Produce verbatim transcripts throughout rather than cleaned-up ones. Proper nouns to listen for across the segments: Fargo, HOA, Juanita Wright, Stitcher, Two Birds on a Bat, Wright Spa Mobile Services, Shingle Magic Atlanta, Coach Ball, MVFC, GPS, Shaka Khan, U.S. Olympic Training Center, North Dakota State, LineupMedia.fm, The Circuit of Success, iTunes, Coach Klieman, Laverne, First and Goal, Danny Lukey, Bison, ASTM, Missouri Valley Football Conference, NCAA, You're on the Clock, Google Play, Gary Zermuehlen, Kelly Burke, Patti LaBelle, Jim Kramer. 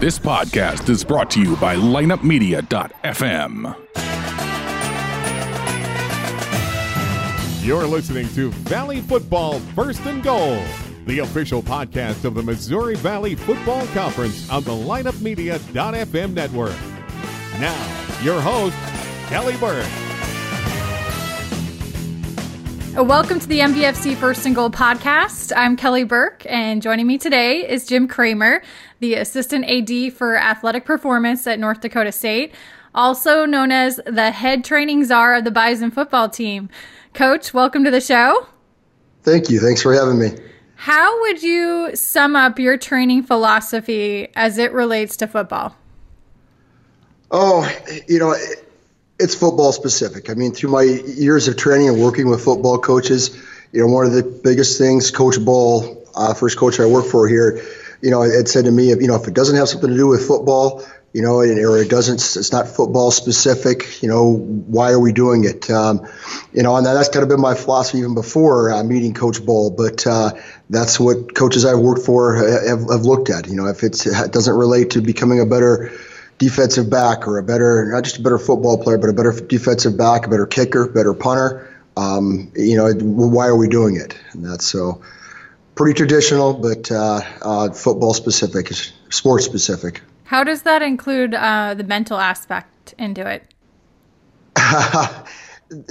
This podcast is brought to you by Lineup Media dot f m. You're listening to Valley Football First and Goal, the official podcast of the Missouri Valley Football Conference on the Lineup Media dot f m network. Now, your host, Kelly Burke. Welcome to the M V F C First and Goal podcast. I'm Kelly Burke, and joining me today is Jim Kramer, the Assistant A D for Athletic Performance at North Dakota State, also known as the head training czar of the Bison football team. Coach, welcome to the show. Thank you. Thanks for having me. How would you sum up your training philosophy as it relates to football? Oh, you know... It- It's football specific. I mean, through my years of training and working with football coaches, you know, one of the biggest things, Coach Ball, uh, first coach I work for here, you know, had said to me, you know, if it doesn't have something to do with football, you know, or it doesn't, it's not football specific, you know, why are we doing it? Um, you know, and that's kind of been my philosophy even before uh, meeting Coach Ball, but uh, that's what coaches I've worked for have, have looked at. You know, if it's, it doesn't relate to becoming a better defensive back or a better, not just a better football player, but a better defensive back, a better kicker, better punter. Um, you know, why are we doing it? And that's so pretty traditional, but uh, uh, football specific, sports specific. How does that include uh, the mental aspect into it?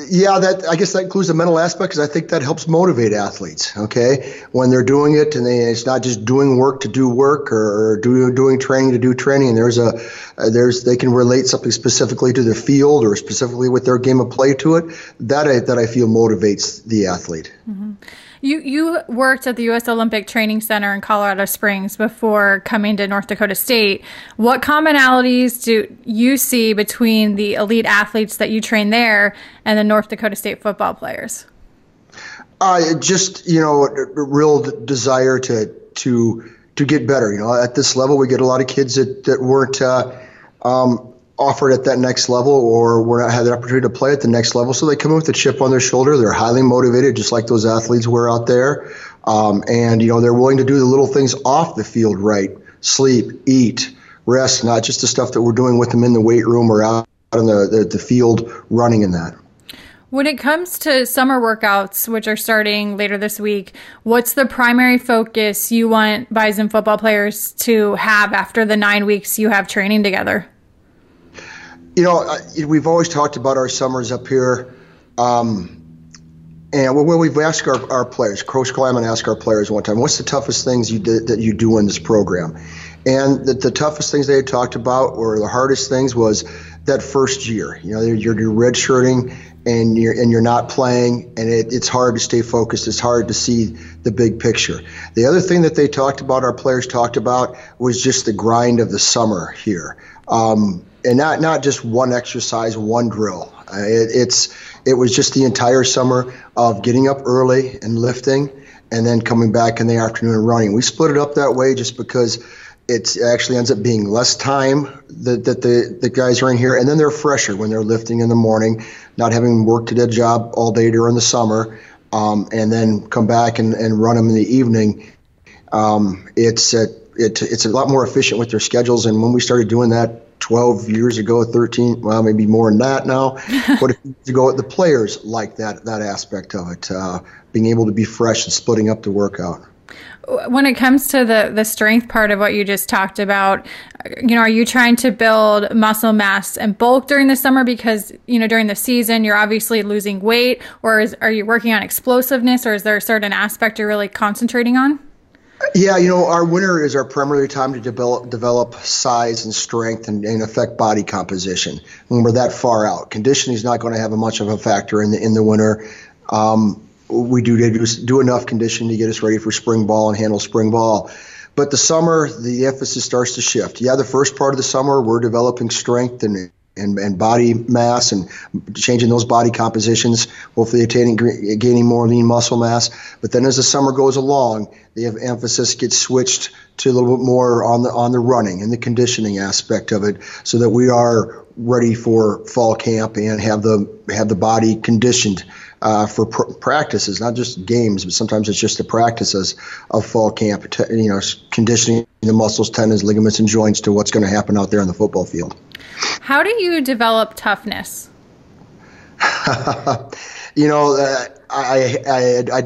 Yeah, that I guess that includes the mental aspect, because I think that helps motivate athletes, okay, when they're doing it, and they, it's not just doing work to do work or, or do, doing training to do training. And there's a uh, there's they can relate something specifically to the field or specifically with their game of play to it. That I, that I feel motivates the athlete. Mm-hmm. You you worked at the U S Olympic Training Center in Colorado Springs before coming to North Dakota State. What commonalities do you see between the elite athletes that you train there and the North Dakota State football players? Uh, just, you know, a real desire to to to get better. You know, at this level, we get a lot of kids that, that weren't uh, um, offered at that next level, or were not had the opportunity to play at the next level. So they come in with a chip on their shoulder. They're highly motivated, just like those athletes were out there. Um, and, you know, they're willing to do the little things off the field right. Sleep, eat, rest, not just the stuff that we're doing with them in the weight room or out on the, the, the field running in that. When it comes to summer workouts, which are starting later this week, what's the primary focus you want Bison football players to have after the nine weeks you have training together? You know, we've always talked about our summers up here. Um, and when we've asked our, our players, Coach Klieman asked our players one time, what's the toughest things you did, that you do in this program? And the, the toughest things they had talked about, or the hardest things, was that first year. You know, you're, you're redshirting and you're and you're not playing, and it, it's hard to stay focused. It's hard to see the big picture. The other thing that they talked about, our players talked about, was just the grind of the summer here, um, and not not just one exercise, one drill. Uh, it, it's it was just the entire summer of getting up early and lifting, and then coming back in the afternoon and running. We split it up that way just because it actually ends up being less time that, that the, the guys are in here, and then they're fresher when they're lifting in the morning, not having worked at a job all day during the summer, um, and then come back and, and run them in the evening. Um, it's, a, it, it's a lot more efficient with their schedules, and when we started doing that twelve years ago, thirteen, well, maybe more than that now, but if you go, the players like that, that aspect of it, uh, being able to be fresh and splitting up the workout. When it comes to the, the strength part of what you just talked about, you know, are you trying to build muscle mass and bulk during the summer? Because, you know, during the season, you're obviously losing weight, or is, are you working on explosiveness, or is there a certain aspect you're really concentrating on? Yeah, you know, our winter is our primary time to develop develop size and strength and, and affect body composition. When we're that far out, conditioning is not going to have a much of a factor in the in the winter. Um, We do, do do enough conditioning to get us ready for spring ball and handle spring ball. But the summer, the emphasis starts to shift. Yeah, the first part of the summer, we're developing strength and and, and body mass and changing those body compositions, hopefully attaining, gaining more lean muscle mass. But then as the summer goes along, the emphasis gets switched to a little bit more on the on the running and the conditioning aspect of it, so that we are ready for fall camp and have the have the body conditioned uh, for pr- practices, not just games, but sometimes it's just the practices of fall camp, t- you know, conditioning the muscles, tendons, ligaments, and joints to what's going to happen out there on the football field. How do you develop toughness? you know, uh, I, I, I, I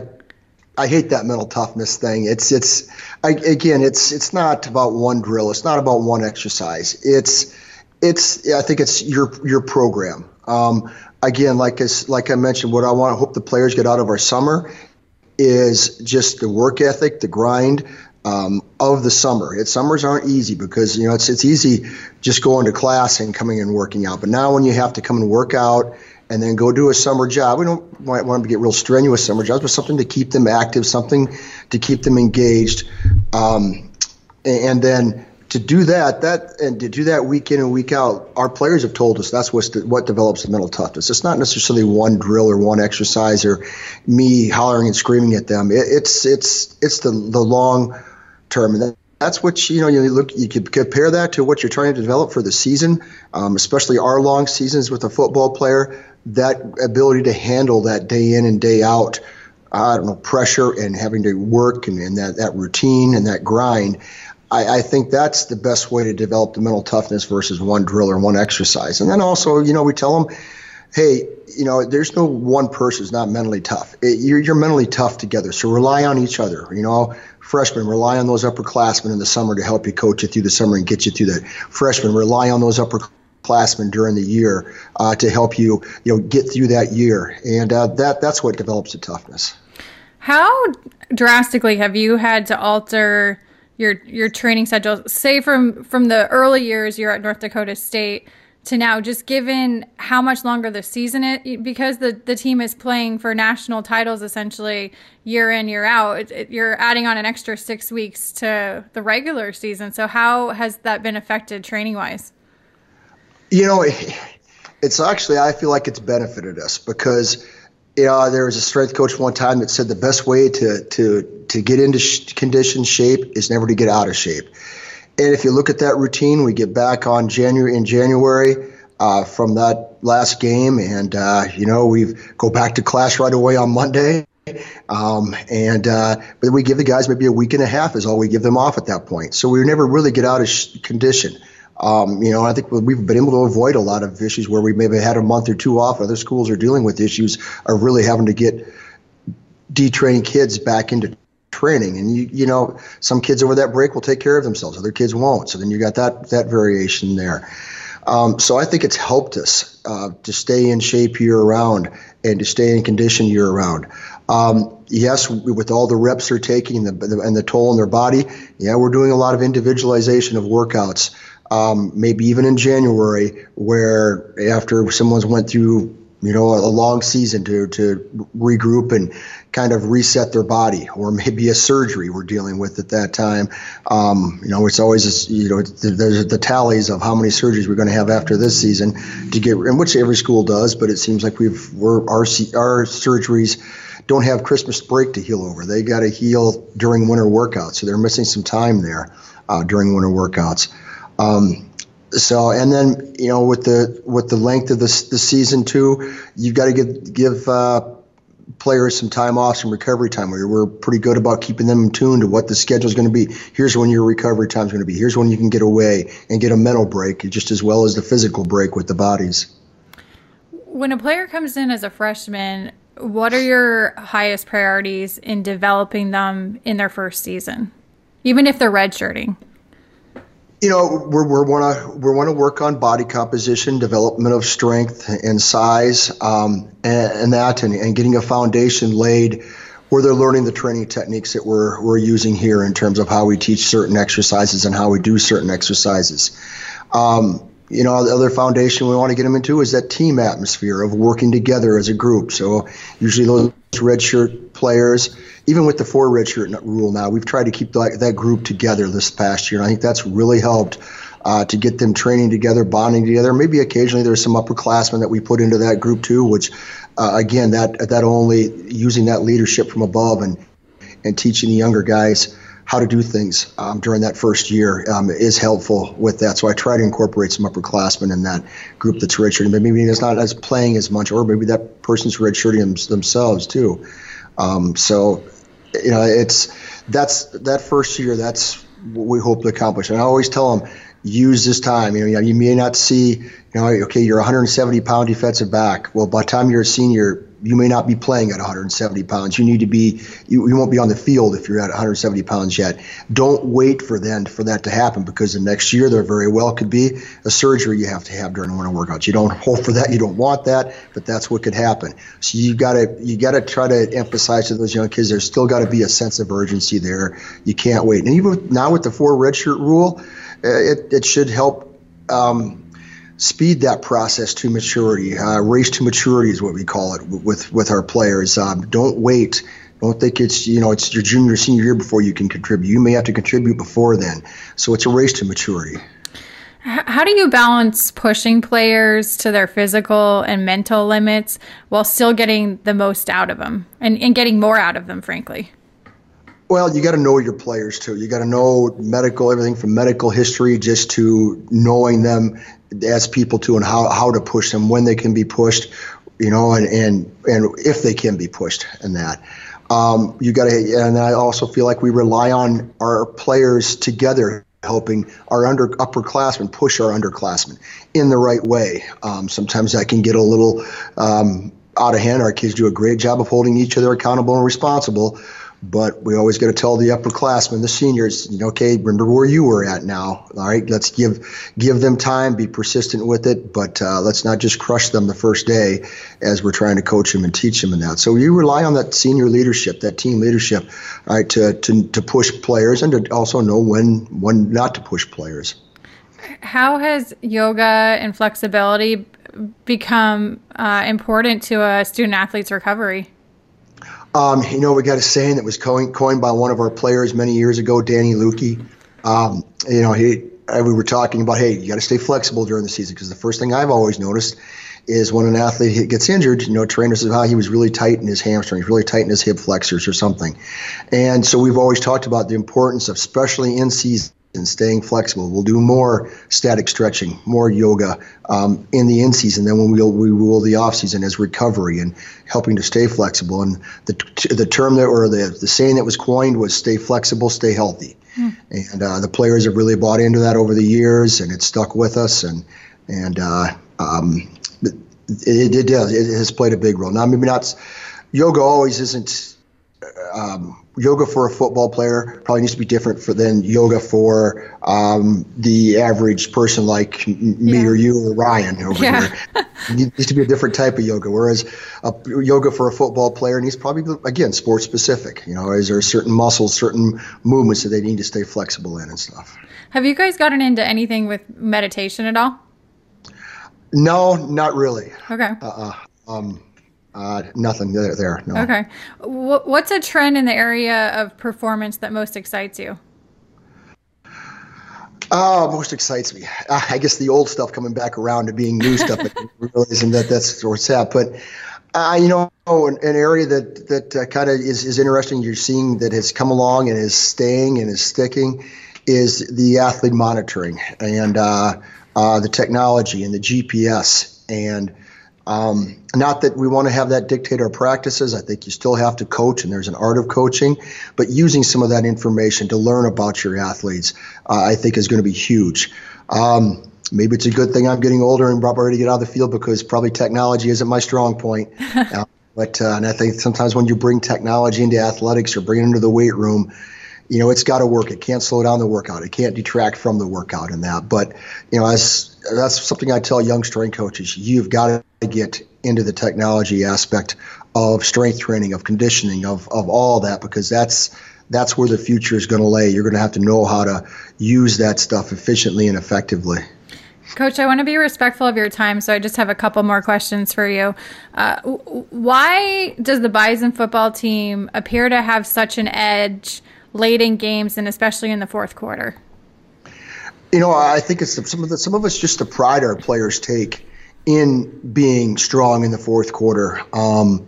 I hate that mental toughness thing. It's it's I, again, it's it's not about one drill. It's not about one exercise. It's it's I think it's your your program. Um, again, like as like I mentioned, what I want to hope the players get out of our summer is just the work ethic, the grind um, of the summer. It summers aren't easy because you know it's it's easy just going to class and coming and working out. But now when you have to come and work out and then go do a summer job. We don't want them to get real strenuous summer jobs, but something to keep them active, something to keep them engaged. Um, and then to do that, that and to do that week in and week out, our players have told us that's what's the, what develops the mental toughness. It's not necessarily one drill or one exercise or me hollering and screaming at them. It, it's it's it's the, the long term. And that's what, you know, you look, you could compare that to what you're trying to develop for the season, um, especially our long seasons with a football player, that ability to handle that day in and day out, I don't know, pressure and having to work and, and that, that routine and that grind. I, I think that's the best way to develop the mental toughness versus one drill or one exercise. And then also, you know, we tell them, hey, you know, there's no one person who's not mentally tough. It, you're, you're mentally tough together, so rely on each other. You know, freshmen, rely on those upperclassmen in the summer to help you coach you through the summer and get you through that. Freshmen, rely on those upperclassmen during the year uh, to help you, you know, get through that year. And uh, that that's what develops the toughness. How drastically have you had to alter your your training schedule? Say from from the early years you're at North Dakota State to now, just given how much longer the season is, because the, the team is playing for national titles essentially year in, year out, it, it, you're adding on an extra six weeks to the regular season. So how has that been affected training-wise? You know, it, it's actually, I feel like it's benefited us because, you know, there was a strength coach one time that said the best way to, to, to get into sh- condition shape is never to get out of shape. And if you look at that routine, we get back on January in January uh, from that last game, and uh, you know we go back to class right away on Monday. Um, and uh, but we give the guys maybe a week and a half is all we give them off at that point, so we never really get out of sh- condition. Um, you know, I think we've been able to avoid a lot of issues where we maybe had a month or two off. Other schools are dealing with issues of really having to get detraining kids back into training, and you you know some kids over that break will take care of themselves, other kids won't. So then you got that that variation there. Um, so I think it's helped us uh, to stay in shape year round and to stay in condition year round. Um, yes, with all the reps they're taking and the, the and the toll on their body, yeah, we're doing a lot of individualization of workouts. Um, maybe even in January, where after someone's went through, you know, a long season to to regroup and kind of reset their body, or maybe a surgery we're dealing with at that time. Um, you know, it's always, you know, there's the tallies of how many surgeries we're going to have after this season to get, and which every school does, but it seems like we've, we're, our, our surgeries don't have Christmas break to heal over. They got to heal during winter workouts. So they're missing some time there uh, during winter workouts. Um, So and then you know with the with the length of this the season too, you've got to give give uh, players some time off, some recovery time. We're we're pretty good about keeping them tuned to what the schedule is going to be. Here's when your recovery time is going to be. Here's when you can get away and get a mental break, just as well as the physical break with the bodies. When a player comes in as a freshman, what are your highest priorities in developing them in their first season, even if they're redshirting? You know, we're we're wanna we want to work on body composition, development of strength and size, um, and, and that, and, and getting a foundation laid where they're learning the training techniques that we're we're using here in terms of how we teach certain exercises and how we do certain exercises. Um, you know, the other foundation we want to get them into is that team atmosphere of working together as a group. So usually those redshirt players, even with the four redshirt rule now, we've tried to keep that, that group together this past year. And I think that's really helped uh, to get them training together, bonding together. Maybe occasionally there's some upperclassmen that we put into that group too, which, uh, again, that that only using that leadership from above and, and teaching the younger guys how to do things um, during that first year um, is helpful with that. So I try to incorporate some upperclassmen in that group that's redshirting, but maybe it's not as playing as much, or maybe that person's redshirting them, themselves too. Um, so you know, it's that's that first year. That's what we hope to accomplish. And I always tell them, use this time. You know, you may not see, you know, okay, you're a one hundred seventy pound defensive back. Well, by the time you're a senior, you may not be playing at one hundred seventy pounds. You need to be, you, you won't be on the field if you're at one hundred seventy pounds yet. Don't wait for then for that to happen, because the next year there very well could be a surgery you have to have during one of the workouts. You don't hope for that. You don't want that, but that's what could happen. So you gotta, you gotta try to emphasize to those young kids, there's still gotta be a sense of urgency there. You can't wait. And even now with the four redshirt rule, It it should help um, speed that process to maturity. Uh, race to maturity is what we call it with with our players. Um, don't wait. Don't think it's you know it's your junior or senior year before you can contribute. You may have to contribute before then. So it's a race to maturity. How do you balance pushing players to their physical and mental limits while still getting the most out of them and, and getting more out of them, frankly? Well, you got to know your players too. You got to know medical, everything from medical history just to knowing them as people too, and how, how to push them, when they can be pushed, you know, and and, and if they can be pushed and that. Um, you got to, and I also feel like we rely on our players together, helping our under upperclassmen push our underclassmen in the right way. Um, sometimes that can get a little um, out of hand. Our kids do a great job of holding each other accountable and responsible. But we always got to tell the upperclassmen, the seniors, you know, okay, remember where you were at now. All right, let's give give them time, be persistent with it, but uh, let's not just crush them the first day as we're trying to coach them and teach them and that. So you rely on that senior leadership, that team leadership, all right, to to, to push players and to also know when when not to push players. How has yoga and flexibility become uh, important to a student athlete's recovery? Um, you know, we got a saying that was coined, coined by one of our players many years ago, Danny Lukey. Um, you know, he, we were talking about, hey, you got to stay flexible during the season, because the first thing I've always noticed is when an athlete gets injured, you know, trainer says, oh, he was really tight in his hamstring, really tight in his hip flexors or something. And so we've always talked about the importance of, especially in season, and staying flexible. We'll do more static stretching, more yoga um, in the in season than when we'll, we will the off season as recovery and helping to stay flexible. And the the term that or the, the saying that was coined was "stay flexible, stay healthy." Mm. And uh, the players have really bought into that over the years, and it's stuck with us. And and uh, um, it, it does it has played a big role. Now, maybe not yoga always isn't. Um, yoga for a football player probably needs to be different for than yoga for um, the average person like me yeah. or you or Ryan over yeah. here. It needs to be a different type of yoga, whereas a yoga for a football player needs probably, again, sports specific. You know, is there certain muscles, certain movements that they need to stay flexible in and stuff. Have you guys gotten into anything with meditation at all? No, not really. Okay. Uh, um. Uh, nothing there. there no. Okay. W- what's a trend in the area of performance that most excites you? Oh, uh, most excites me. Uh, I guess the old stuff coming back around to being new stuff, and realizing that that's where it's at. But, uh, you know, an, an area that, that uh, kind of is, is interesting you're seeing that has come along and is staying and is sticking is the athlete monitoring and uh, uh, the technology and the G P S and Um, not that we want to have that dictate our practices. I think you still have to coach, and there's an art of coaching, but using some of that information to learn about your athletes, uh, I think is going to be huge. Um, maybe it's a good thing I'm getting older and probably ready to get out of the field, because probably technology isn't my strong point. uh, but uh, and I think sometimes when you bring technology into athletics or bring it into the weight room, you know, it's got to work. It can't slow down the workout. It can't detract from the workout and that. But, you know, as, that's something I tell young strength coaches. You've got to get into the technology aspect of strength training, of conditioning, of of all that, because that's that's where the future is going to lay. You're going to have to know how to use that stuff efficiently and effectively. Coach, I want to be respectful of your time, so I just have a couple more questions for you. Uh, why does the Bison football team appear to have such an edge late in games, and especially in the fourth quarter? You know, I think it's some of the, some of it's just the pride our players take in being strong in the fourth quarter. Um,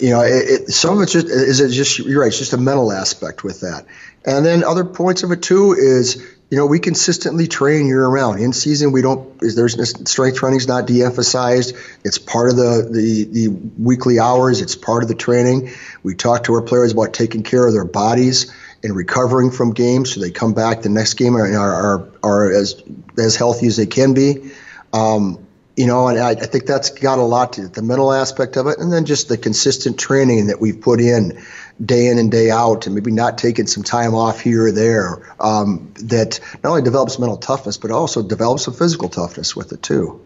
you know, it, it, some of it's just, is it just, you're right, it's just a mental aspect with that. And then other points of it too is, you know, we consistently train year round. In season, we don't, there's strength training is not de-emphasized. It's part of the, the, the weekly hours. It's part of the training. We talk to our players about taking care of their bodies and recovering from games so they come back the next game and are, are, are as, as healthy as they can be. Um, You know, and I, I think that's got a lot to the mental aspect of it, and then just the consistent training that we've put in day in and day out, and maybe not taking some time off here or there, um, that not only develops mental toughness, but also develops some physical toughness with it too.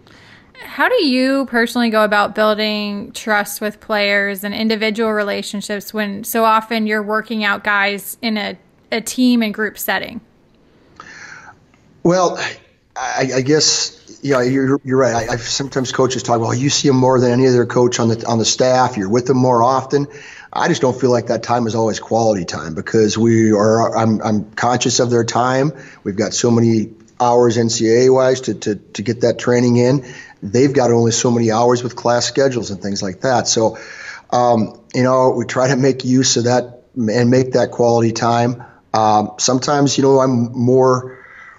How do you personally go about building trust with players and individual relationships when so often you're working out guys in a, a team and group setting? Well, I, I guess... Yeah, you're you're right. I, I sometimes coaches talk, well, you see them more than any other coach on the on the staff. You're with them more often. I just don't feel like that time is always quality time because we are. I'm I'm conscious of their time. We've got so many hours N C A A wise to to to get that training in. They've got only so many hours with class schedules and things like that. So, um, you know, we try to make use of that and make that quality time. Um, sometimes, you know, I'm more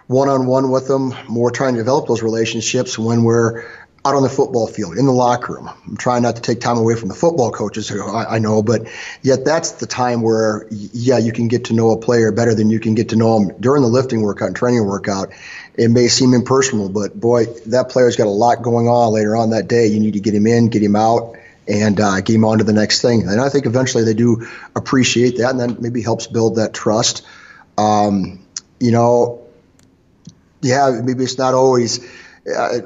one-on-one with them, more trying to develop those relationships when we're out on the football field, in the locker room. I'm trying not to take time away from the football coaches who I, I know, but yet that's the time where, yeah, you can get to know a player better than you can get to know them during the lifting workout and training workout. It may seem impersonal, but boy, that player's got a lot going on later on that day. You need to get him in, get him out, and uh, get him on to the next thing. And I think eventually they do appreciate that, and that maybe helps build that trust. Um, you know, Yeah, maybe it's not always uh,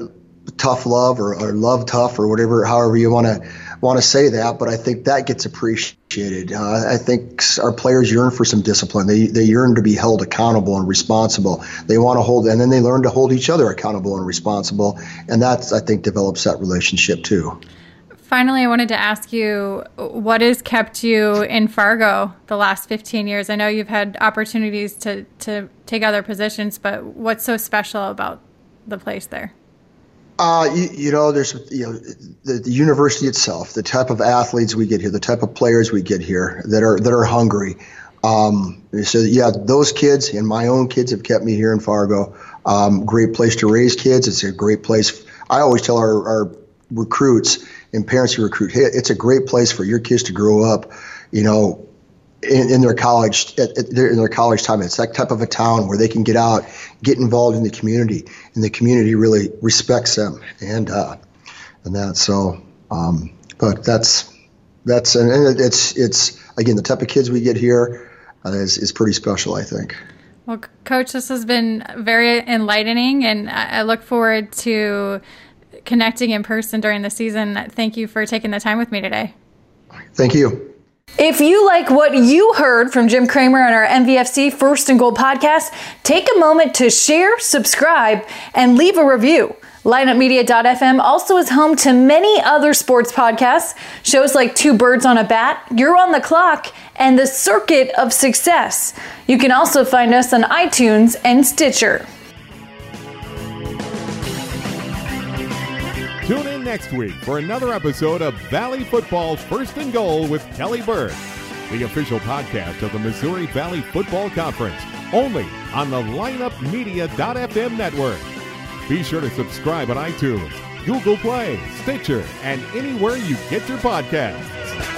tough love or, or love tough or whatever, however you want to want to say that. But I think that gets appreciated. Uh, I think our players yearn for some discipline. They they yearn to be held accountable and responsible. They want to hold, and then they learn to hold each other accountable and responsible. And that's, I think, develops that relationship too. Finally, I wanted to ask you, what has kept you in Fargo the last fifteen years? I know you've had opportunities to, to take other positions, but what's so special about the place there? Uh, you, you know, there's you know the, the university itself, the type of athletes we get here, the type of players we get here that are that are hungry. Um, so, yeah, those kids and my own kids have kept me here in Fargo. Um, great place to raise kids. It's a great place. I always tell our, our recruits and parents who recruit, hey, it's a great place for your kids to grow up, you know, in, in their college at, at their, in their college time. It's that type of a town where they can get out, get involved in the community, and the community really respects them, and uh, and that. So, um, but that's that's and it's it's again the type of kids we get here uh, is is pretty special, I think. Well, Coach, this has been very enlightening, and I look forward to connecting in person during the season. Thank you for taking the time with me today. Thank you. If you like what you heard from Jim Kramer on our M V F C First and Goal podcast, take a moment to share, subscribe, and leave a review. lineup media dot f m also is home to many other sports podcasts, shows like Two Birds on a Bat, You're on the Clock, and The Circuit of Success. You can also find us on iTunes and Stitcher. Tune in next week for another episode of Valley Football's First and Goal with Kelly Burke, the official podcast of the Missouri Valley Football Conference, only on the lineup media dot f m network. Be sure to subscribe on iTunes, Google Play, Stitcher, and anywhere you get your podcasts.